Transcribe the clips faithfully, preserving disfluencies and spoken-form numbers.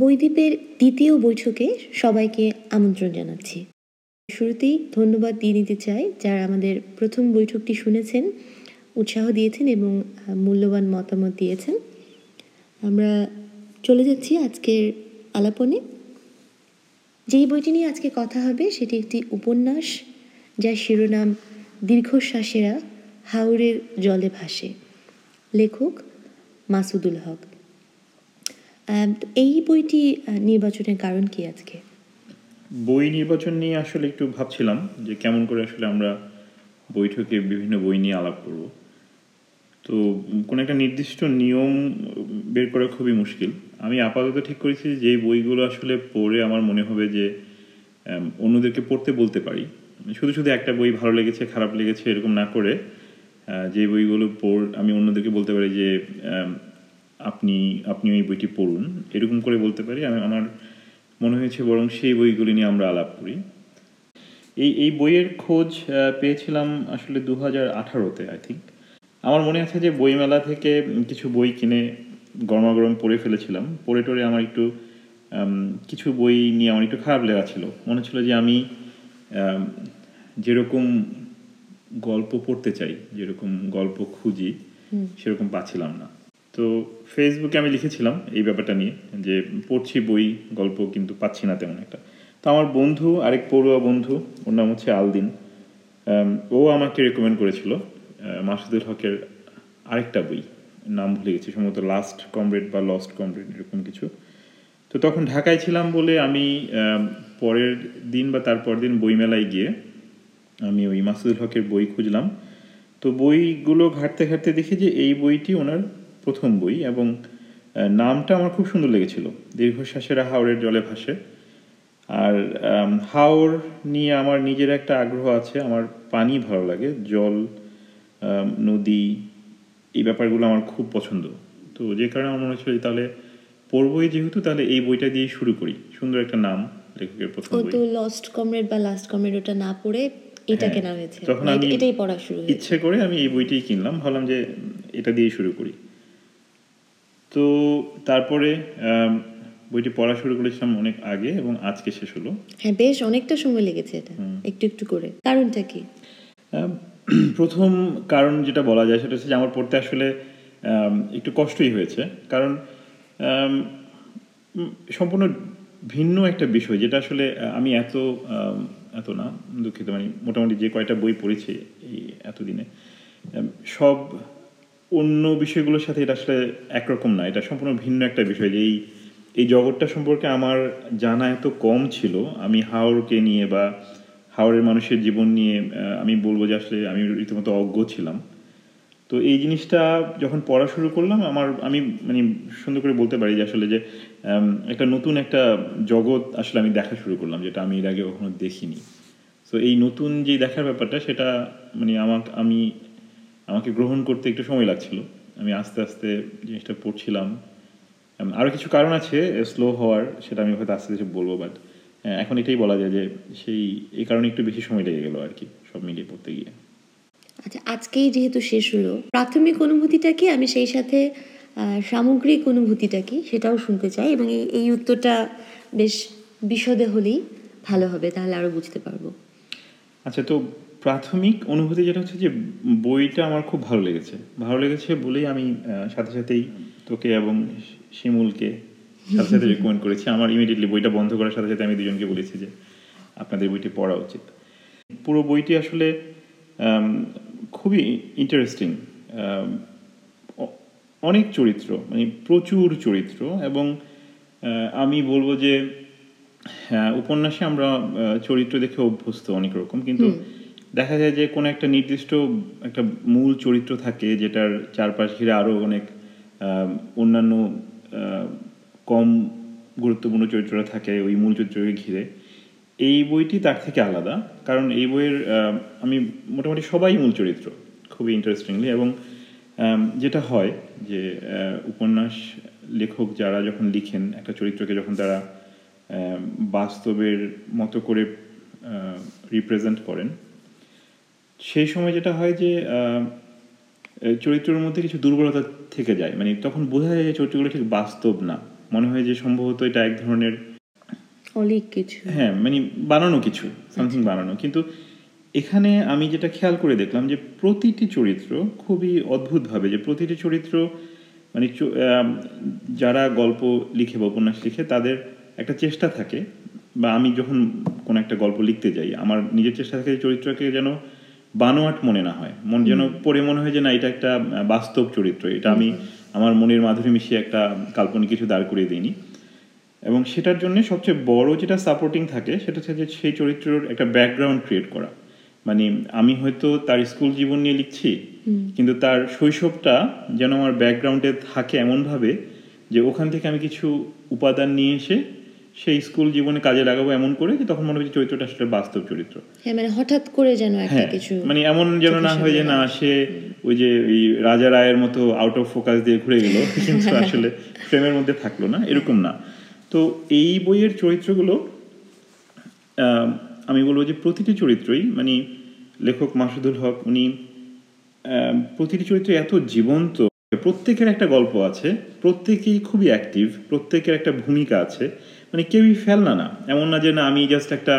বৈদ্বীপের দ্বিতীয় বৈঠকে সবাইকে আমন্ত্রণ জানাচ্ছি। শুরুতেই ধন্যবাদ দিয়ে দিতে চাই যারা আমাদের প্রথম বৈঠকটি শুনেছেন, উৎসাহ দিয়েছেন এবং মূল্যবান মতামত দিয়েছেন। আমরা চলে যাচ্ছি আজকের আলাপনে। যেই বইটি নিয়ে আজকে কথা হবে সেটি একটি উপন্যাস, যার শিরোনাম দীর্ঘশ্বাসেরা হাউরের জলে ভাসে, লেখক মাসুদুল হক। এই বইটি নির্বাচনের কারণ কি? আজকে বই নির্বাচন নিয়ে আসলে একটু ভাবছিলাম যে কেমন করে আসলে আমরা বৈঠকে বিভিন্ন বই নিয়ে আলাপ করব। তো কোনো একটা নির্দিষ্ট নিয়ম বের করা খুবই মুশকিল। আমি আপাতত ঠিক করেছি যে বইগুলো আসলে পড়ে আমার মনে হবে যে অন্যদেরকে পড়তে বলতে পারি, শুধু শুধু একটা বই ভালো লেগেছে খারাপ লেগেছে এরকম না করে যে বইগুলো পড় আমি অন্যদেরকে বলতে পারি যে আপনি আপনি এই বইটি পড়ুন, এরকম করে বলতে পারি। আমি আমার মনে হয়েছে বরং সেই বইগুলি নিয়ে আমরা আলাপ করি। এই এই বইয়ের খোঁজ পেয়েছিলাম আসলে দু হাজার আঠারোতে আই থিঙ্ক। আমার মনে আছে যে বইমেলা থেকে কিছু বই কিনে গরমাগরম পড়ে ফেলেছিলাম। পড়ে টরে আমার একটু কিছু বই নিয়ে আমার একটু খারাপ লেগা ছিল, মনে হচ্ছিল যে আমি যেরকম গল্প পড়তে চাই, যেরকম গল্প খুঁজি, সেরকম পাচ্ছিলাম না। তো ফেসবুকে আমি লিখেছিলাম এই ব্যাপারটা নিয়ে যে পড়ছি বই, গল্প কিন্তু পাচ্ছি না তেমন একটা। তো আমার বন্ধু, আরেক পড়ুয়া বন্ধু, ওর নাম হচ্ছে আলদিন, ও আমাকে রেকমেন্ড করেছিল মাসুদুল হকের আরেকটা বই, নাম ভুলে গেছি, সম্ভবত লাস্ট কমরেড বা লস্ট কমরেড এরকম কিছু। তো তখন ঢাকায় ছিলাম বলে আমি পরের দিন বা তারপর দিন বইমেলায় গিয়ে আমি ওই মাসুদুল হকের বই খুঁজলাম। তো বইগুলো ঘাঁটতে ঘাঁটতে দেখি যে এই বইটি ওনার প্রথম বই এবং নামটা আমার খুব সুন্দর লেগেছিল, দীর্ঘশ্বাসেরা হাওরের জলে ভাসে। আর হাওর নিয়ে আমার নিজের একটা আগ্রহ আছে, আমার পানি ভালো লাগে, জল, নদী, এই ব্যাপারগুলো আমার খুব পছন্দ। তো যে কারণে আমার মনে হচ্ছিল যে তাহলে পড়বই যেহেতু, তাহলে এই বইটা দিয়ে শুরু করি। সুন্দর একটা নাম লেখকের প্রথম বই। তো লস্ট কমরেড বা লাস্ট কমরেড ওটা না পড়ে এটাকে নাম হয়েছে, তখন আমি এটাই পড়া শুরু করি ইচ্ছে করে, আমি এই বইটাই কিনলাম, ভাবলাম যে এটা দিয়ে শুরু করি। তো তারপরে বইটি পড়া শুরু করেছিলাম অনেক আগে এবং আজকে শেষ হলো। হ্যাঁ, বেশ অনেকটা সময় লেগেছে এটা একটু একটু করে। কারণটা কি? প্রথম কারণ যেটা বলা যায় সেটা হচ্ছে যে আমার পড়তে আসলে একটু কষ্টই হয়েছে, কারণ সম্পূর্ণ ভিন্ন একটা বিষয় যেটা আসলে আমি এত এত না দুঃখিত মানে মোটামুটি যে কয়টা বই পড়েছি এই এতদিনে সব অন্য বিষয়গুলোর সাথে এটা আসলে একরকম না, এটা সম্পূর্ণ ভিন্ন একটা বিষয়। যে এই এই জগৎটা সম্পর্কে আমার জানা এত কম ছিল। আমি হাওরকে নিয়ে বা হাওরের মানুষের জীবন নিয়ে আমি বলবো যে আসলে আমি রীতিমতো অজ্ঞ ছিলাম। তো এই জিনিসটা যখন পড়া শুরু করলাম আমার আমি মানে সুন্দর করে বলতে পারি যে আসলে যে একটা নতুন একটা জগৎ আসলে আমি দেখা শুরু করলাম, যেটা আমি এর আগে কখনো দেখিনি। তো এই নতুন যে দেখার ব্যাপারটা সেটা মানে আমার আমি আমাকে গ্রহণ করতে একটু সময় লাগছিল। আমি আস্তে আস্তে জিনিসটা পড়ছিলাম। আরও কিছু কারণ আছে স্লো হওয়ার, সেটা আমি হয়তো আস্তে আস্তে বলবো, বাট এখন এটাই বলা যায় যে সেই এই কারণে একটু বেশি সময় লেগে গেল আর কি, সব মিলিয়ে পড়তে গিয়ে। আচ্ছা, আজকেই যেহেতু শেষ হলো, প্রাথমিক অনুভূতিটা কি, আমি সেই সাথে সামগ্রিক অনুভূতিটা কি সেটাও শুনতে চাই, এবং এই উত্তরটা বেশ বিশদে হলেই ভালো হবে, তাহলে আরও বুঝতে পারবো। আচ্ছা, তো প্রাথমিক অনুভূতি যেটা হচ্ছে যে বইটা আমার খুব ভালো লেগেছে। ভালো লেগেছে বলেই আমি সাথে সাথেই তোকে এবং শিমুলকে সাথে সাথে রেকমেন্ড করেছি। আমার ইমিডিয়েটলি বইটা বন্ধ করার সাথে সাথে আমি দুজনকে বলেছি যে আপনাদের বইটি পড়া উচিত। পুরো বইটি আসলে খুবই ইন্টারেস্টিং, অনেক চরিত্র, মানে প্রচুর চরিত্র, এবং আমি বলবো যে উপন্যাসে আমরা চরিত্র দেখে অভ্যস্ত অনেক রকম, কিন্তু দেখা যায় যে কোনো একটা নির্দিষ্ট একটা মূল চরিত্র থাকে যেটার চারপাশ ঘিরে আরও অনেক অন্যান্য কম গুরুত্বপূর্ণ চরিত্ররা থাকে ওই মূল চরিত্রকে ঘিরে। এই বইটি তার থেকে আলাদা, কারণ এই বইয়ের আমি মোটামুটি সবাই মূল চরিত্র, খুবই ইন্টারেস্টিংলি। এবং যেটা হয় যে উপন্যাস লেখক যারা যখন লিখেন একটা চরিত্রকে, যখন তারা বাস্তবের মতো করে রিপ্রেজেন্ট করেন, সেই সময় যেটা হয় যে চরিত্রের মধ্যে কিছু দুর্বলতা থেকে যায়, মানে তখন বোঝা যায় যে চরিত্রগুলো ঠিক বাস্তব না, মনে হয় যে সম্ভবত এটা এক ধরনের অলিক কিছু, হ্যাঁ মানে বানানো কিছু, সামথিং বানানো। কিন্তু এখানে আমি যেটা খেয়াল করে দেখলাম যে প্রতিটি চরিত্র খুবই অদ্ভুতভাবে, যে প্রতিটি চরিত্র মানে যারা গল্প লিখে বা উপন্যাস লিখে তাদের একটা চেষ্টা থাকে, বা আমি যখন কোনো একটা গল্প লিখতে যাই আমার নিজের চেষ্টা থাকে যে চরিত্রকে যেন বানোয়াট মনে না হয়, মন যেন পড়ে মনে হয় যে না এটা একটা বাস্তব চরিত্র, এটা আমি আমার মনের মাধুরী মিশিয়ে একটা কাল্পনিক কিছু দাঁড় করিয়ে দিইনি। এবং সেটার জন্য সবচেয়ে বড় যেটা সাপোর্টিং থাকে সেটা হচ্ছে যে সেই চরিত্রের একটা ব্যাকগ্রাউন্ড ক্রিয়েট করা। মানে আমি হয়তো তার স্কুল জীবন নিয়ে লিখছি, কিন্তু তার শৈশবটা যেন আমার ব্যাকগ্রাউন্ডে থাকে এমনভাবে যে ওখান থেকে আমি কিছু উপাদান নিয়ে এসে সেই স্কুল জীবনে কাজে লাগাবো, এমন করে যে তখন মনে হবে চরিত্রটা আসলে বাস্তব চরিত্র। হ্যাঁ, মানে হঠাৎ করে যেন একটা কিছু, মানে এমন যেন না হয় যে না সে ওই যে রাজা রায়ের মতো আউট অফ ফোকাস দিয়ে ঘুরে গেল কিন্তু আসলে ফ্রেমের মধ্যে থাকলো না, এরকম না। তো এই বইয়ের চরিত্রগুলো আমি বলবো যে প্রতিটি চরিত্রই মানে লেখক মাসুদুল হক উনি প্রতিটি চরিত্র এত জীবন্ত, প্রত্যেকের একটা গল্প আছে, প্রত্যেকেই খুবই অ্যাক্টিভ, প্রত্যেকের একটা ভূমিকা আছে, মানে কেউই ফেলনা না, এমন না যে না আমি জাস্ট একটা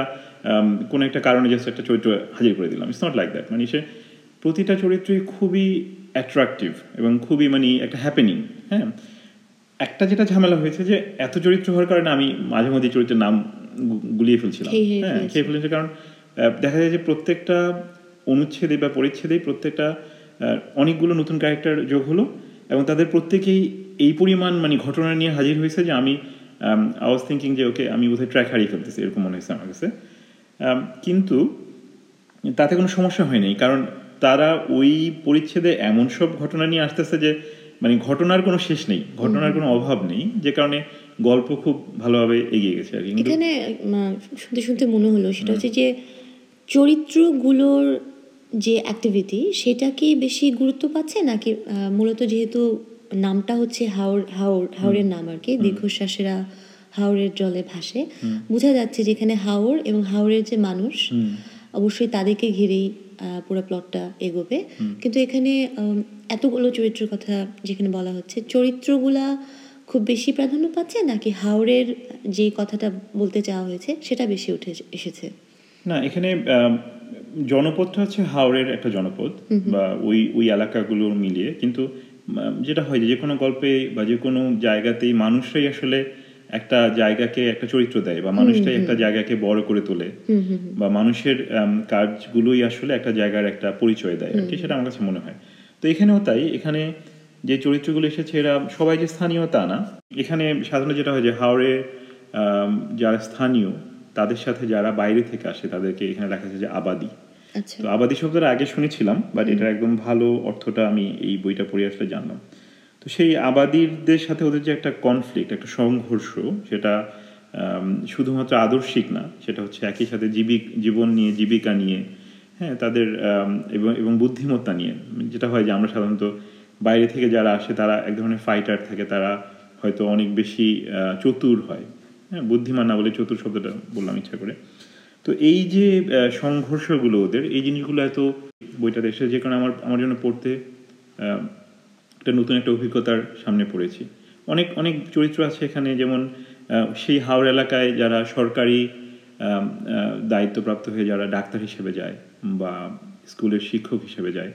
কোনো একটা কারণে জাস্ট একটা চরিত্র হাজির করে দিলাম, ইটস নট লাইক দ্যাট। মানে সে প্রতিটা চরিত্রই খুবই অ্যাট্রাকটিভ এবং খুবই মানে একটা হ্যাপেনিং। হ্যাঁ, একটা যেটা ঝামেলা হয়েছে যে এত চরিত্র হওয়ার কারণে আমি মাঝে মাঝে চরিত্রের নাম গুলিয়ে ফেলছিলাম, হ্যাঁ খেয়ে ফেলেছি, কারণ দেখা যায় যে প্রত্যেকটা অনুচ্ছেদে বা পরিচ্ছেদেই প্রত্যেকটা অনেকগুলো নতুন ক্যারেক্টার যোগ হলো এবং তাদের প্রত্যেকেই এই পরিমাণ মানে ঘটনা নিয়ে হাজির হয়েছে যে আমি আই ওয়াজ থিঙ্কিং যে ওকে আমি বোধহয় ট্র্যাক হারিয়ে ফেলতেছি, এরকম মনে হয়েছে আমার কাছে। কিন্তু তাতে কোনো সমস্যা হয়নি, কারণ তারা ওই পরিচ্ছেদে এমন সব ঘটনা নিয়ে আসতেছে যে মানে ঘটনার কোনো শেষ নেই, ঘটনার কোনো অভাব নেই, যে কারণে গল্প খুব ভালোভাবে এগিয়ে গেছে। আর এখানে শুনতে শুনতে মনে হলো সেটা হচ্ছে যে চরিত্রগুলোর যে অ্যাক্টিভিটি সেটা কি বেশি গুরুত্ব পাচ্ছে, নাকি মূলত যেহেতু নামটা হচ্ছে হাওর হাওর হাওরের নাম আর কি, দীর্ঘশ্বাসেরা হাওরের জলে ভাসে, বোঝা যাচ্ছে যেখানে হাওর এবং হাওরের যে মানুষ অবশ্যই তাদেরকে ঘিরেই পুরো প্লটটা এগোবে। কিন্তু এখানে এতগুলো চরিত্রের কথা যেখানে বলা হচ্ছে, চরিত্রগুলা খুব বেশি প্রাধান্য পাচ্ছে নাকি হাওরের যে কথাটা বলতে চাওয়া হয়েছে সেটা বেশি উঠে এসেছে? না, এখানে জনপদটা হচ্ছে হাওরের একটা জনপদ বা ওই ওই এলাকাগুলো মিলিয়ে, কিন্তু যেটা হয় যে কোনো গল্পে বা যে কোনো জায়গাতেই মানুষরাই আসলে একটা জায়গাকে একটা চরিত্র দেয়, বা মানুষটাই একটা জায়গাকে বড় করে তোলে, বা মানুষের কাজগুলোই আসলে একটা জায়গার একটা পরিচয় দেয় আর কি, সেটা আমার কাছে মনে হয়। তো এখানেও তাই, এখানে যে চরিত্রগুলো এসেছে এরা সবাই যে স্থানীয় তা না। এখানে সাধারণত যেটা হয় যে হাওড়ে যারা স্থানীয় তাদের সাথে যারা বাইরে থেকে আসে তাদেরকে এখানে লেখা আছে যে আবাদি। তো আবাদি শব্দটা আগে শুনেছিলাম, বাট এটার একদম ভালো অর্থটা আমি এই বইটা পড়ে আসলে জানলাম। তো সেই আবাদিদের সাথে ওদের যে একটা কনফ্লিক্ট, একটা সংঘর্ষ, সেটা শুধুমাত্র আদর্শিক না, সেটা হচ্ছে একই সাথে জীবিক জীবন নিয়ে, জীবিকা নিয়ে, হ্যাঁ তাদের এবং এবং বুদ্ধিমত্তা নিয়ে। যেটা হয় যে আমরা সাধারণত বাইরে থেকে যারা আসে তারা এক ধরনের ফাইটার থাকে, তারা হয়তো অনেক বেশি চতুর হয়, হ্যাঁ বুদ্ধিমান না বলে চতুর শব্দটা বললাম ইচ্ছা করে। তো এই যে সংঘর্ষগুলো ওদের, এই জিনিসগুলো এত বইটাতে এসে, যে কারণে আমার আমার জন্য পড়তে একটা নতুন একটা অভিজ্ঞতার সামনে পড়েছি। অনেক অনেক চরিত্র আছে এখানে, যেমন সেই হাওড় এলাকায় যারা সরকারি দায়িত্বপ্রাপ্ত হয়ে যারা ডাক্তার হিসেবে যায় বা স্কুলের শিক্ষক হিসেবে যায়,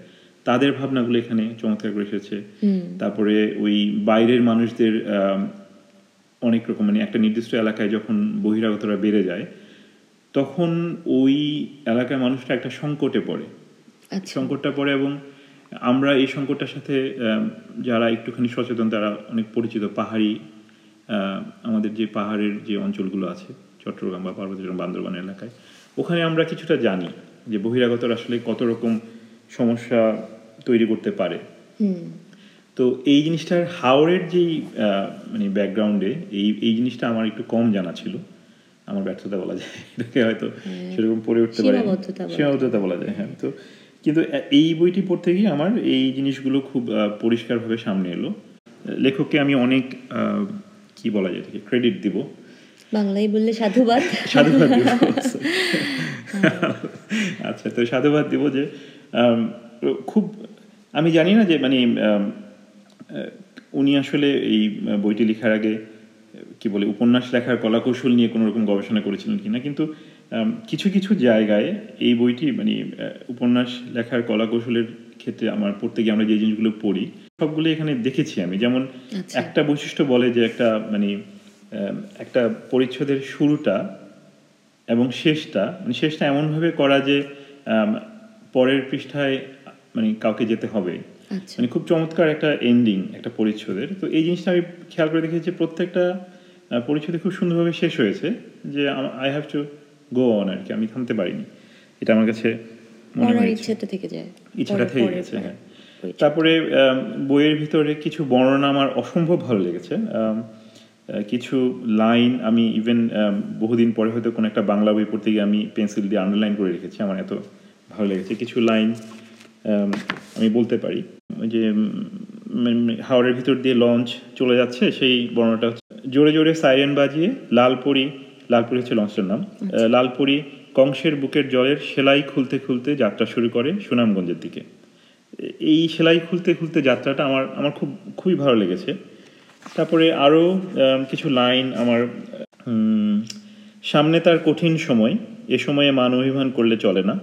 তাদের ভাবনাগুলো এখানে চমৎকার করে এসেছে। তারপরে ওই বাইরের মানুষদের অনেক রকম, মানে একটা নির্দিষ্ট এলাকায় যখন বহিরাগতরা বেড়ে যায় তখন ওই এলাকার মানুষটা একটা সংকটে পড়ে, সংকটটা পড়ে এবং আমরা এই সংকটটার সাথে যারা একটুখানি সচেতন তারা অনেক পরিচিত। পাহাড়ি আমাদের যে পাহাড়ের যে অঞ্চলগুলো আছে চট্টগ্রাম বা পার্বতীপুর বান্দরবান এলাকায়, ওখানে আমরা কিছুটা জানি যে বহিরাগতর আসলে কত রকম সমস্যা তৈরি করতে পারে। তো এই জিনিসটার হাওরের যেই মানে ব্যাকগ্রাউন্ডে এই এই জিনিসটা আমার একটু কম জানা ছিল, আমার ব্যর্থতা বলা যায় এটাকে, হয়তো সেরকম পড়ে উঠতে পারে, সীমাবদ্ধতা বলা যায়, হ্যাঁ। তো কিন্তু এই বইটি পড়তে গিয়ে আমার এই জিনিসগুলো খুব পরিষ্কারভাবে সামনে এলো। লেখককে আমি অনেক কি বলা যায় এটাকে ক্রেডিট দিব, বাংলায় বললে সাধুবাদ, সাধুবাদ দিব, আচ্ছা তো সাধুবাদ দিব যে খুব, আমি জানি না যে মানে উনি আসলে এই বইটি লেখার আগে কি বলে উপন্যাস লেখার কলাকৌশল নিয়ে কোনো রকম গবেষণা করেছিলেন কিনা, কিন্তু কিছু কিছু জায়গায় এই বইটি মানে উপন্যাস লেখার কলাকৌশলের ক্ষেত্রে আমার পড়তে গিয়ে আমরা যে জিনিসগুলো পড়ি সবগুলো এখানে দেখেছি আমি। যেমন একটা বৈশিষ্ট্য বলে যে একটা মানে একটা পরিচ্ছদের শুরুটা এবং শেষটা মানে শেষটা এমনভাবে করা যে পরের পৃষ্ঠায় মানে কাউকে যেতে হবে, মানে খুব চমৎকার একটা এন্ডিং একটা পরিচ্ছদের। তো এই জিনিসটা আমি খেয়াল করে দেখেছি যে প্রত্যেকটা পরিচ্ছদে খুব সুন্দরভাবে শেষ হয়েছে, যে I have to go on আর কি, আমি থামতে পারিনি, এটা আমার কাছে মনে হয় ইচ্ছাটা থেকে যায়, ইচ্ছাটা থেকে গেছে। হ্যাঁ, তারপরে বইয়ের ভিতরে কিছু বর্ণনা আমার অসম্ভব ভালো লেগেছে। কিছু লাইন আমি ইভেন বহুদিন পরে হয়তো কোনো একটা বাংলা বই পড়তে গিয়ে আমি পেন্সিল দিয়ে আন্ডারলাইন করে রেখেছি, আমার এত ভালো লেগেছে। কিছু লাইন আমি বলতে পারি, যে হাওরের ভিতর দিয়ে লঞ্চ চলে যাচ্ছে, সেই বর্ণনাটা হচ্ছে জোরে জোরে সাইরেন বাজিয়ে লালপরি, লালপরি হচ্ছে লঞ্চটার নাম, লালপরি কংসের বুকের জলের সেলাই খুলতে খুলতে যাত্রা শুরু করে সুনামগঞ্জের দিকে। এই সেলাই খুলতে খুলতে যাত্রাটা আমার আমার খুব খুবই ভালো লেগেছে। তারপরে আরও কিছু লাইন আমার, সামনে তার কঠিন সময়, এ সময়ে মান অভিমান করলে চলে না,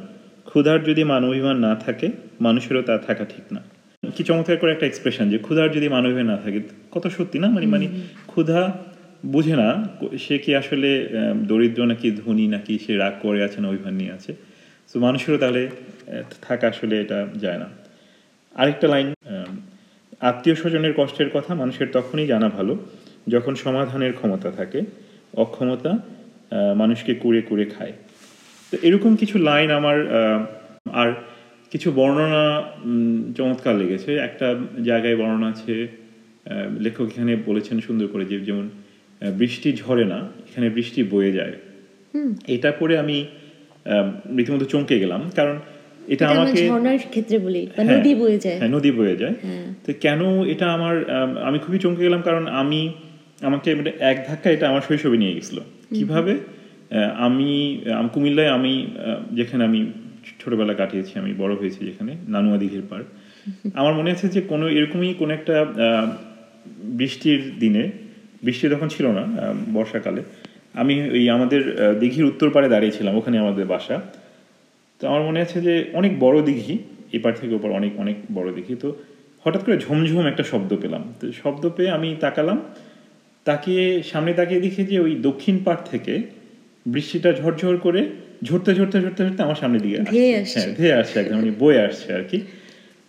ক্ষুধার যদি মান অভিমান না থাকে মানুষেরও তা থাকা ঠিক না। কি চমৎকার করে একটা এক্সপ্রেশন, যে ক্ষুধার যদি মান অভিমান না থাকে, কত সত্যি না। মানে মানে ক্ষুধা বুঝে না সে কি আসলে দরিদ্র নাকি ধনী, নাকি সে রাগ করে আছে না অভিমান নিয়ে আছে, তো মানুষেরও তাহলে থাকা আসলে এটা যায় না। আরেকটা লাইন, আত্মীয় স্বজনের কষ্টের কথা মানুষের তখনই জানা ভালো যখন সমাধানের ক্ষমতা থাকে, অক্ষমতা মানুষকে কুড়ে কুড়ে খায়। তো এরকম কিছু লাইন আমার। আর কিছু বর্ণনা চমৎকার লেগেছে। একটা জায়গায় বর্ণনা আছে, লেখক এখানে বলেছেন সুন্দর করে, যে যেমন বৃষ্টি ঝরে না, এখানে বৃষ্টি বয়ে যায়। এটা পরে আমি রীতিমতো চমকে গেলাম, কারণ এটা আমাকে ঝর্ণার ক্ষেত্রে বলি, নদী বয়ে যায়, হ্যাঁ নদী বয়ে যায়। তো কেন এটা আমার, আমি খুবই চমকে গেলাম, কারণ আমি আমাকে এক ধাক্কা এটা আমার শৈশবে নিয়ে গেছিল। কিভাবে? আমি কুমিল্লায়, আমি যেখানে আমি ছোটবেলা কাটিয়েছি, আমি বড় হয়েছি যেখানে, নানুয়া দিঘির পাড়, আমার মনে আছে যে কোনো এরকমই কোনো একটা বৃষ্টির দিনে, বৃষ্টি তখন ছিল না, বর্ষাকালে, আমি ওই আমাদের দিঘির উত্তর পাড়ে দাঁড়িয়েছিলাম, ওখানে আমাদের বাসা। তো আমার মনে আছে যে অনেক বড় দিঘি, এপার থেকে ওপার অনেক অনেক বড় দিঘি। তো হঠাৎ করে ঝমঝম একটা শব্দ পেলাম। তো শব্দ পেয়ে আমি তাকালাম, তাকিয়ে সামনে তাকিয়ে দেখি যে ওই দক্ষিণ পাড় থেকে বৃষ্টিটা ঝরঝর করে ঝরতে ঝরতে ঝরতে ঝরতে আমার সামনে দিকে আসছে, ধেয়ে আসছে একদম, মানে বয়ে আসছে আর কি।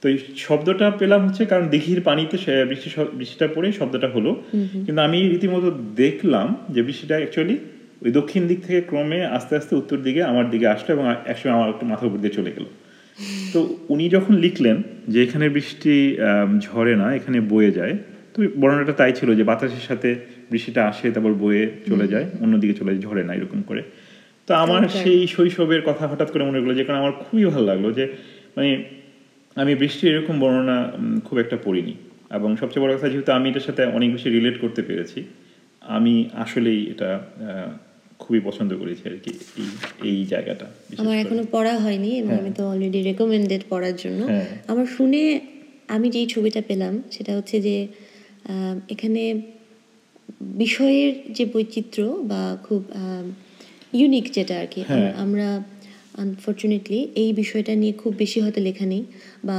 তো এই শব্দটা পেলাম হচ্ছে কারণ দিঘির পানিতে বৃষ্টি বৃষ্টিটা পড়ে শব্দটা হলো, কিন্তু আমি রীতিমতো দেখলাম যে বৃষ্টিটা অ্যাকচুয়ালি ওই দক্ষিণ দিক থেকে ক্রমে আস্তে আস্তে উত্তর দিকে আমার দিকে আসলো এবং একসময় আমার একটু মাথার উপর দিয়ে চলে গেল। তো উনি যখন লিখলেন যে এখানে বৃষ্টি ঝরে না, এখানে বয়ে যায়, তো বর্ণনাটা তাই ছিল যে বাতাসের সাথে বৃষ্টিটা আসে, তারপর বয়ে চলে যায়, অন্যদিকে চলে যায়, ঝরে না, এরকম করে। তো আমার সেই শৈশবের কথা হঠাৎ করে মনে হলো, যে কারণে আমার খুবই ভালো লাগলো, যে মানে আমি বৃষ্টি এরকম বর্ণনা খুব একটা পড়িনি। এবং সবচেয়ে বড় কথা, যেহেতু আমি এটার সাথে অনেক বেশি রিলেট করতে পেরেছি, আমি আসলেই এটা খুবই পছন্দ করেছি আর কি। এই জায়গাটা আমার এখনো পড়া হয়নি, এবং আমি তো অলরেডি রেকমেন্ডেড পড়ার জন্য। আমার শুনে আমি যেই ছবিটা পেলাম সেটা হচ্ছে যে এখানে বিষয়ের যে বৈচিত্র্য বা খুব ইউনিক যেটা আর কি, আমরা আনফর্চুনেটলি এই বিষয়টা নিয়ে খুব বেশি হয়তো লেখা নেই, বা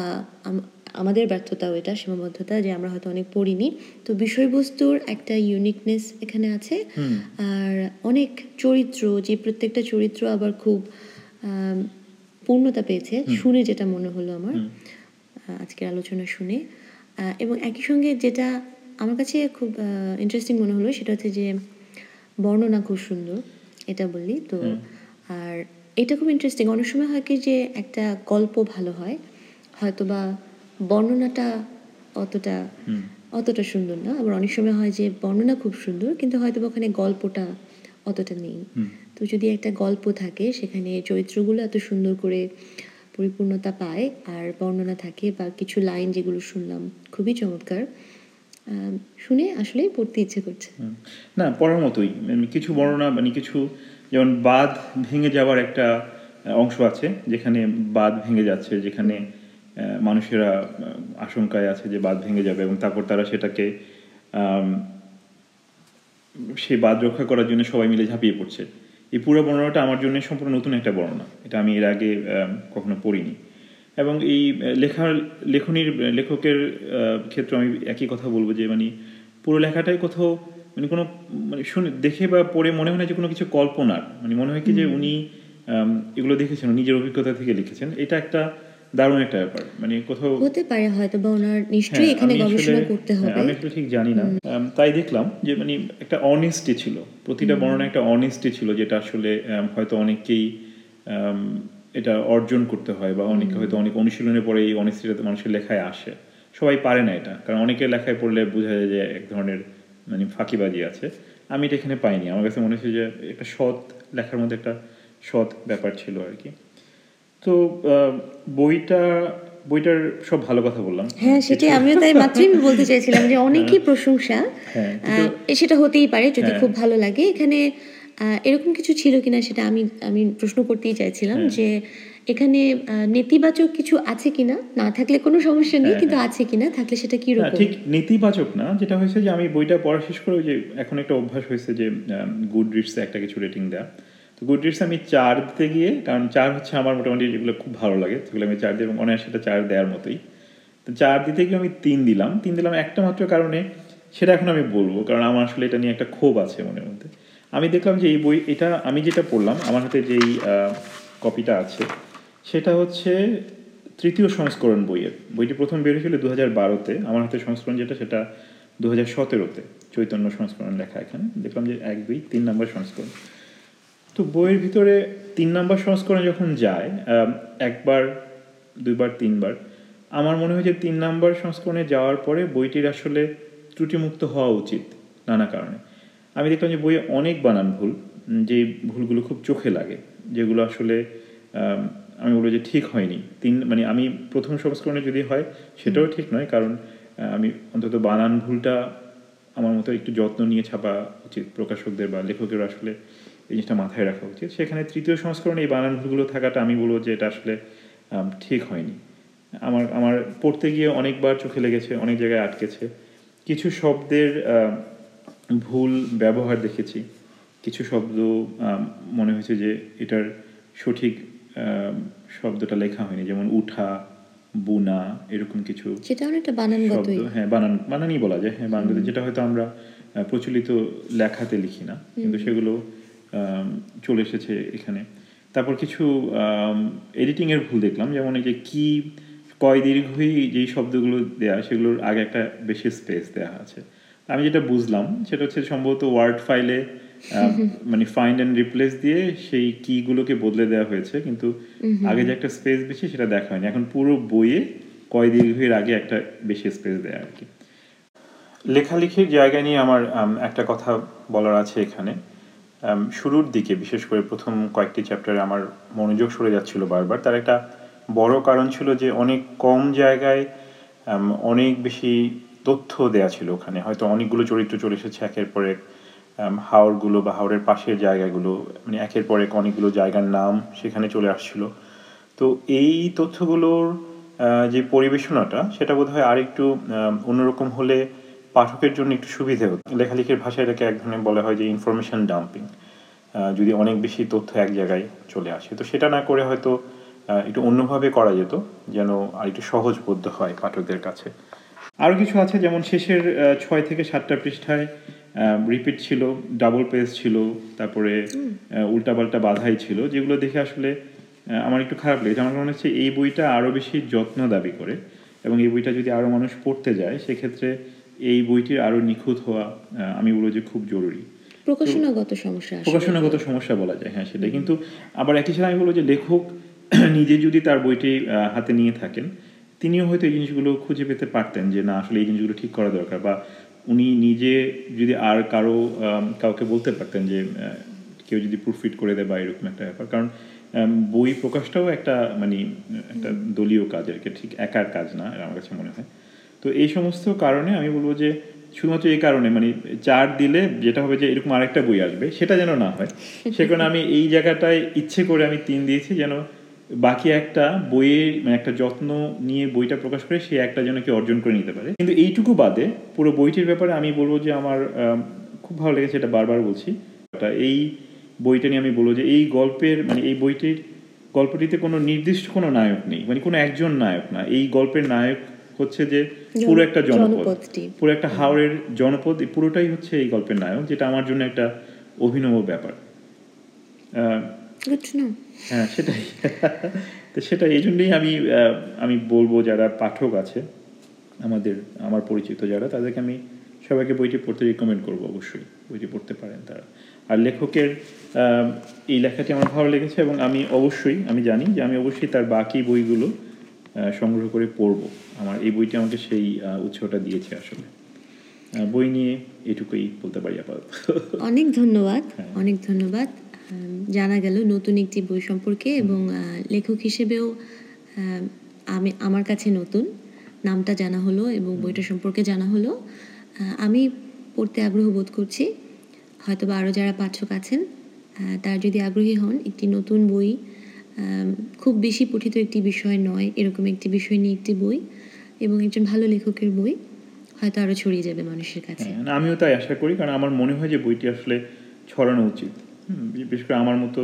আমাদের ব্যর্থতাও এটা, সীমাবদ্ধতা, যে আমরা হয়তো অনেক পড়িনি। তো বিষয়বস্তুর একটা ইউনিকনেস এখানে আছে, আর অনেক চরিত্র, যে প্রত্যেকটা চরিত্র আবার খুব পূর্ণতা পেয়েছে শুনে যেটা মনে হলো আমার আজকের আলোচনা শুনে। এবং একই সঙ্গে যেটা আমার কাছে খুব ইন্টারেস্টিং মনে হলো সেটা হচ্ছে যে বর্ণনা খুব সুন্দর, এটা বললি তো। আর এটা খুব ইন্টারেস্টিং, অনেক সময় হয় কি যে একটা গল্প ভালো হয়, হয়তো বা বর্ণনাটা অতটা অতটা সুন্দর না, আবার অনেক সময় হয় যে বর্ণনা খুব সুন্দর কিন্তু হয়তো বা ওখানে গল্পটা অতটা নেই। তো যদি একটা গল্প থাকে সেখানে চরিত্রগুলো এত সুন্দর করে পরিপূর্ণতা পায় আর বর্ণনা থাকে, বা কিছু লাইন যেগুলো শুনলাম খুবই চমৎকার, শুনে আসলে পড়তে ইচ্ছে করছে। না, পড়ার মতোই কিছু বর্ণনা, মানে কিছু, যেমন বাঁধ ভেঙে যাওয়ার একটা অংশ আছে, যেখানে বাঁধ ভেঙে যাচ্ছে, যেখানে মানুষেরা আশঙ্কায় আছে যে বাঁধ ভেঙে যাবে, এবং তারপর তারা সেটাকে সেই বাদ রক্ষা করার জন্য সবাই মিলে ঝাঁপিয়ে পড়ছে। এই পুরো বর্ণনাটা আমার জন্য সম্পূর্ণ নতুন একটা বর্ণনা, এটা আমি এর আগে কখনো পড়িনি। এবং এই লেখার লেখনির লেখকের ক্ষেত্রে আমি একই কথা বলবো যে মানে পুরো লেখাটাই কোথাও মানে কোনো মানে শুনে দেখে বা পড়ে মনে হয় না যে কোনো কিছু কল্পনার, মানে মনে হয় কি যে উনি এগুলো দেখেছেন, নিজের অভিজ্ঞতা থেকে লিখেছেন। এটা একটা দারুণ একটা ব্যাপার, মানে কোথাও হতে পারে হয়তো বা ওনার নিশ্চয়ই এখানে গবেষণা করতে হবে, আমি একটু ঠিক জানি না। তাই দেখলাম যে মানে একটা অনেস্টি ছিল, প্রতিটা বর্ণনা একটা অনেস্টি ছিল, যেটা আসলে হয়তো অনেকেই এটা অর্জন করতে হয় বা অনেকে হয়তো অনেক অনুশীলনের পরে এই অনেস্টিটা মানুষের লেখায় আসে। সবাই পারে না এটা, কারণ অনেকের লেখায় পড়লে বোঝা যায় যে এক ধরনের মানে ফাঁকিবাজি আছে। আমি এটা এখানে পাইনি, আমার কাছে মনে হচ্ছে যে একটা সৎ লেখার মধ্যে একটা সৎ ব্যাপার ছিল আর কি। তো বইটা বইটার সব ভালো কথা বললাম, হ্যাঁ সেটাই আমিও তাই মাত্রই বলতে চাইছিলাম যে অনেকই প্রশংসা, সেটা হতেই পারে যদি খুব ভালো লাগে। এখানে এরকম কিছু ছিল কিনা সেটা আমি আমি প্রশ্ন করতেই চাইছিলাম যে এখানে নেতিবাচক কিছু আছে কিনা, না থাকলে কোনো সমস্যা নেই, কিন্তু আছে কিনা, থাকলে সেটা কি রকম। ঠিক নেতিবাচক না, যেটা হয়েছে যে আমি বইটা পড়া শেষ করে যে এখন একটা অভ্যাস হয়েছে যে গুড রিডসে একটা কিছু রেটিং দেয়া। তো গুড রিডস আমি চার দিতে গিয়ে, কারণ চার হচ্ছে আমার মোটামুটি যেগুলো খুব ভালো লাগে সেগুলো আমি চার দিই এবং অনেক সেটা চার দেওয়ার মতোই। তো চার দিতে গিয়ে আমি তিন দিলাম তিন দিলাম একটা মাত্র কারণে, সেটা এখন আমি বলবো, কারণ আমার আসলে এটা নিয়ে একটা ক্ষোভ আছে মনের মধ্যে। আমি দেখলাম যে এই বই, এটা আমি যেটা পড়লাম, আমার হাতে যেই কপিটা আছে সেটা হচ্ছে তৃতীয় সংস্করণ বইয়ের। বইটি প্রথম বের হয়েছিল দু হাজার বারোতে, আমার হাতে সংস্করণ যেটা সেটা দু হাজার সতেরোতে চৈতন্য সংস্করণ লেখা। এখানে দেখলাম যে এক দুই তিন নম্বর সংস্করণ। তো বইয়ের ভিতরে তিন নম্বর সংস্করণে যখন যায় একবার দুইবার তিনবার, আমার মনে হয় যে তিন নম্বর সংস্করণে যাওয়ার পরে বইটির আসলে ত্রুটিমুক্ত হওয়া উচিত নানা কারণে। আমি দেখলাম যে বইয়ে অনেক বানান ভুল, যে ভুলগুলো খুব চোখে লাগে, যেগুলো আসলে আমি বলবো যে ঠিক হয়নি। তিন মানে আমি প্রথম সংস্করণে যদি হয় সেটাও ঠিক নয়, কারণ আমি অন্তত বানান ভুলটা আমার মতো একটু যত্ন নিয়ে ছাপা উচিত প্রকাশকদের বা লেখকের, আসলে এই জিনিসটা মাথায় রাখা উচিত। সেখানে তৃতীয় সংস্করণে এই বানান ভুলগুলো থাকাটা আমি বলবো যে এটা আসলে ঠিক হয়নি। আমার আমার পড়তে গিয়ে অনেকবার চোখে লেগেছে, অনেক জায়গায় আটকেছে। কিছু শব্দের ভুল ব্যবহার দেখেছি, কিছু শব্দ মনে হয়েছে যে এটার সঠিক শব্দটা লেখা হয়নি, যেমন উঠা, বুনা, এরকম কিছু শব্দ, হ্যাঁ বানান বানানই বলা যায়, হ্যাঁ বানানগত, যেটা হয়তো আমরা প্রচলিত লেখাতে লিখি না, কিন্তু সেগুলো চলে এসেছে এখানে। তারপর কিছু এডিটিংয়ের ভুল দেখলাম, যেমন এই যে কি কয় দীর্ঘই যেই শব্দগুলো দেয়া সেগুলোর আগে একটা বেশি স্পেস দেওয়া আছে। আমি যেটা বুঝলাম সেটা হচ্ছে সম্ভবত ওয়ার্ড ফাইলে মানে ফাইন্ড অ্যান্ড রিপ্লেস দিয়ে সেই কিগুলোকে বদলে দেওয়া হয়েছে, কিন্তু আগে যে একটা স্পেস বেশি সেটা দেখা হয়নি। এখন পুরো বইয়ে কয় দীর্ঘের আগে একটা বেশি স্পেস দেয়া আর কি। লেখালেখির জায়গা নিয়ে আমার একটা কথা বলার আছে এখানে। শুরুর দিকে বিশেষ করে প্রথম কয়েকটি চ্যাপ্টারে আমার মনোযোগ সরে যাচ্ছিল বারবার। তার একটা বড় কারণ ছিল যে অনেক কম জায়গায় অনেক বেশি তথ্য দেয়া ছিল। ওখানে হয়তো অনেকগুলো চরিত্র চলে এসেছে একের পর এক, হাওরগুলো বা হাওরের পাশের জায়গাগুলো মানে একের পর এক অনেকগুলো জায়গার নাম সেখানে চলে আসছিল। তো এই তথ্যগুলোর যে পরিবেশনাটা সেটা বোধ হয় আর একটু অন্যরকম হলে পাঠকের জন্য একটু সুবিধা হতো। লেখালেখির ভাষায় এটাকে এক ধরনের বলা হয় যে ইনফরমেশন ডাম্পিং, যদি অনেক বেশি তথ্য এক জায়গায় চলে আসে। তো সেটা না করে হয়তো একটু অন্যভাবে করা যেত, যেন আর একটু সহজবোধ্য হয় পাঠকদের কাছে। আরও কিছু আছে, যেমন শেষের ছয় থেকে সাতটা পৃষ্ঠায় রিপিট ছিল, ডাবল পেজ ছিল, তারপরে উল্টাপাল্টা বাধাই ছিল, যেগুলো দেখে আসলে আমার একটু খারাপ লেগেছে। আমার মনে হচ্ছে এই বইটা আরও বেশি যত্ন দাবি করে, এবং এই বইটা যদি আরও মানুষ পড়তে যায় সেক্ষেত্রে এই বইটির আরও নিখুঁত হওয়া আমি বলবো যে খুব জরুরি। প্রকাশনাগত সমস্যা প্রকাশনাগত সমস্যা বলা যায়, হ্যাঁ সেটাই। কিন্তু আবার একই সাথে আমি বলবো যে লেখক নিজে যদি তার বইটি হাতে নিয়ে থাকেন তিনিও হয়তো এই জিনিসগুলো খুঁজে পেতে পারতেন যে না আসলে এই জিনিসগুলো ঠিক করা দরকার, বা উনি নিজে যদি আর কারো কাউকে বলতে পারতেন যে কেউ যদি প্রুফরিড করে দেয় বা এরকম একটা ব্যাপার। কারণ বই প্রকাশটাও একটা মানে একটা দলীয় কাজ আর কি, ঠিক একার কাজ না, আমার কাছে মনে হয়। তো এই সমস্ত কারণে আমি বলবো যে শুধুমাত্র এই কারণে মানে চার দিলে যেটা হবে যে এরকম আরেকটা বই আসবে সেটা যেন না হয়, সে কারণে আমি এই জায়গাটায় ইচ্ছে করে আমি তিন দিয়েছি, যেন বাকি একটা বইয়ে মানে একটা যত্ন নিয়ে বইটা প্রকাশ করে সে একটা যেন কি অর্জন করে নিতে পারে। কিন্তু এইটুকু বাদে পুরো বইটির ব্যাপারে আমি বলবো যে আমার খুব খুব ভালো লেগেছে, এটা বারবার বলছি। এই বইটা নিয়ে আমি বলবো যে এই গল্পের মানে এই বইটির গল্পটিতে কোনো নির্দিষ্ট কোনো নায়ক নেই, মানে কোনো একজন নায়ক না। এই গল্পের নায়ক হচ্ছে যে পুরো একটা জনপদ, পুরো একটা হাওরের জনপদ, পুরোটাই হচ্ছে এই গল্পের নায়ক, যেটা আমার জন্য একটা অভিনব ব্যাপার। হ্যাঁ সেটাই, তো সেটা এই জন্যই আমি আমি বলবো যারা পাঠক আছে আমাদের, আমার পরিচিত যারা, তাদেরকে আমি সবাইকে বইটি পড়তে রিকমেন্ড করবো। অবশ্যই বইটি পড়তে পারেন তারা। আর লেখকের এই লেখাটি আমার ভালো লেগেছে এবং আমি অবশ্যই, আমি জানি যে আমি অবশ্যই তার বাকি বইগুলো সংগ্রহ করে পড়বো। আমার এই বইটি আমাকে সেই উৎসাহটা দিয়েছে। আসলে বই নিয়ে এটুকুই বলতে পারি আপাতত। অনেক ধন্যবাদ, অনেক ধন্যবাদ। জানা গেল নতুন একটি বই সম্পর্কে, এবং লেখক হিসেবেও আমি, আমার কাছে নতুন নামটা জানা হলো এবং বইটা সম্পর্কে জানা হলো। আমি পড়তে আগ্রহ বোধ করছি। হয়তো বা আরও যারা পাঠক আছেন তারা যদি আগ্রহী হন, একটি নতুন বই, খুব বেশি পঠিত একটি বিষয় নয়, এরকম একটি বিষয় নিয়ে একটি বই এবং একজন ভালো লেখকের বই, হয়তো আরও ছড়িয়ে যাবে মানুষের কাছে। আমিও তাই আশা করি, কারণ আমার মনে হয় যে বইটি আসলে ছড়ানো উচিত। বিশেষ করে আমার মতো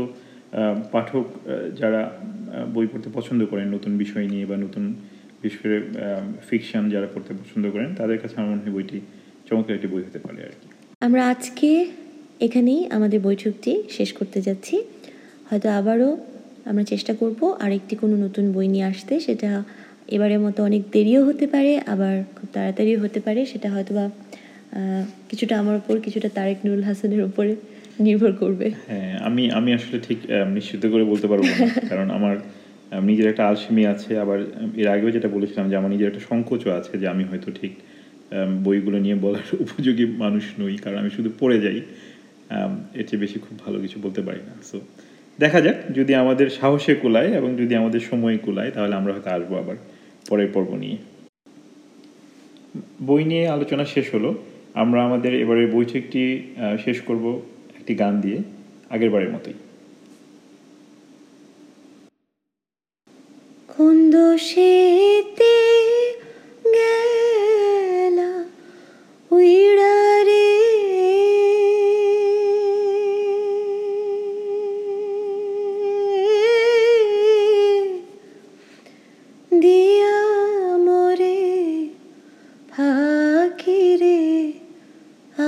পাঠক যারা বই পড়তে পছন্দ করেন নতুন বিষয় নিয়ে, বা নতুন বিশেষ করে ফিকশন যারা পড়তে পছন্দ করেন, তাদের কাছে আমার মনে হয় বইটি চমৎকার একটি বই হতে পারে আর কি। আমরা আজকে এখানেই আমাদের বৈঠকটি শেষ করতে যাচ্ছি। হয়তো আবারও আমরা চেষ্টা করব আরেকটি কোনো নতুন বই নিয়ে আসতে। সেটা এবারের মতো অনেক দেরিও হতে পারে, আবার খুব তাড়াতাড়িও হতে পারে। সেটা হয়তো বা কিছুটা আমার উপর, কিছুটা তারেক নুরুল হাসানের উপরে নির্ভর করবে। হ্যাঁ, আমি আমি আসলে ঠিক নিশ্চিত করে বলতে পারবো না, কারণ আমার নিজের একটা আলসেমি আছে। আবার এর আগেও যেটা বলেছিলাম যে আমার নিজের একটা সংকোচও আছে যে আমি হয়তো ঠিক বইগুলো নিয়ে বলার উপযোগী মানুষ নই, কারণ আমি শুধু পড়ে যাই, এর চেয়ে বেশি খুব ভালো কিছু বলতে পারি না। সো দেখা যাক, যদি আমাদের সাহসে কুলায় এবং যদি আমাদের সময় কুলায়, তাহলে আমরা হয়তো আসবো আবার পরের পর্ব নিয়ে। বই নিয়ে আলোচনা শেষ হলো। আমরা আমাদের এবারে বৈঠকটি শেষ করব একটি গান দিয়ে, আগের বারের মতোই। খন্দশেতে গেলা উইড়া রে, দিয়া মোরে ফাঁকি রে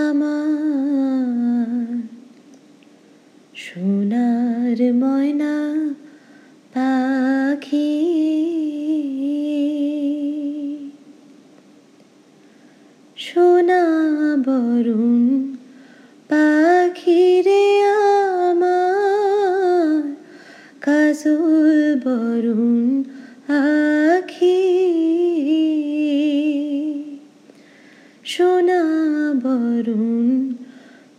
আমার সোনার ময়না পাখি, সোনা বরুণ পাখি রে আমার কাজল বরুণ আখি, সোনা বরুণ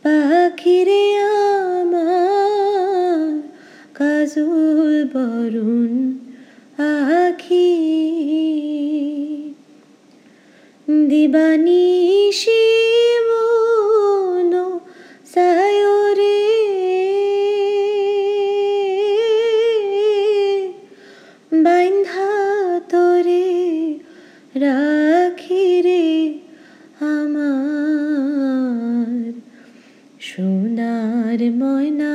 পাখি রে আমার কাজল বরুণ আখি, দিবানিশি মন সায়োরে বাইন্ধা তোরে রাখি রে আমার সোনার ময়না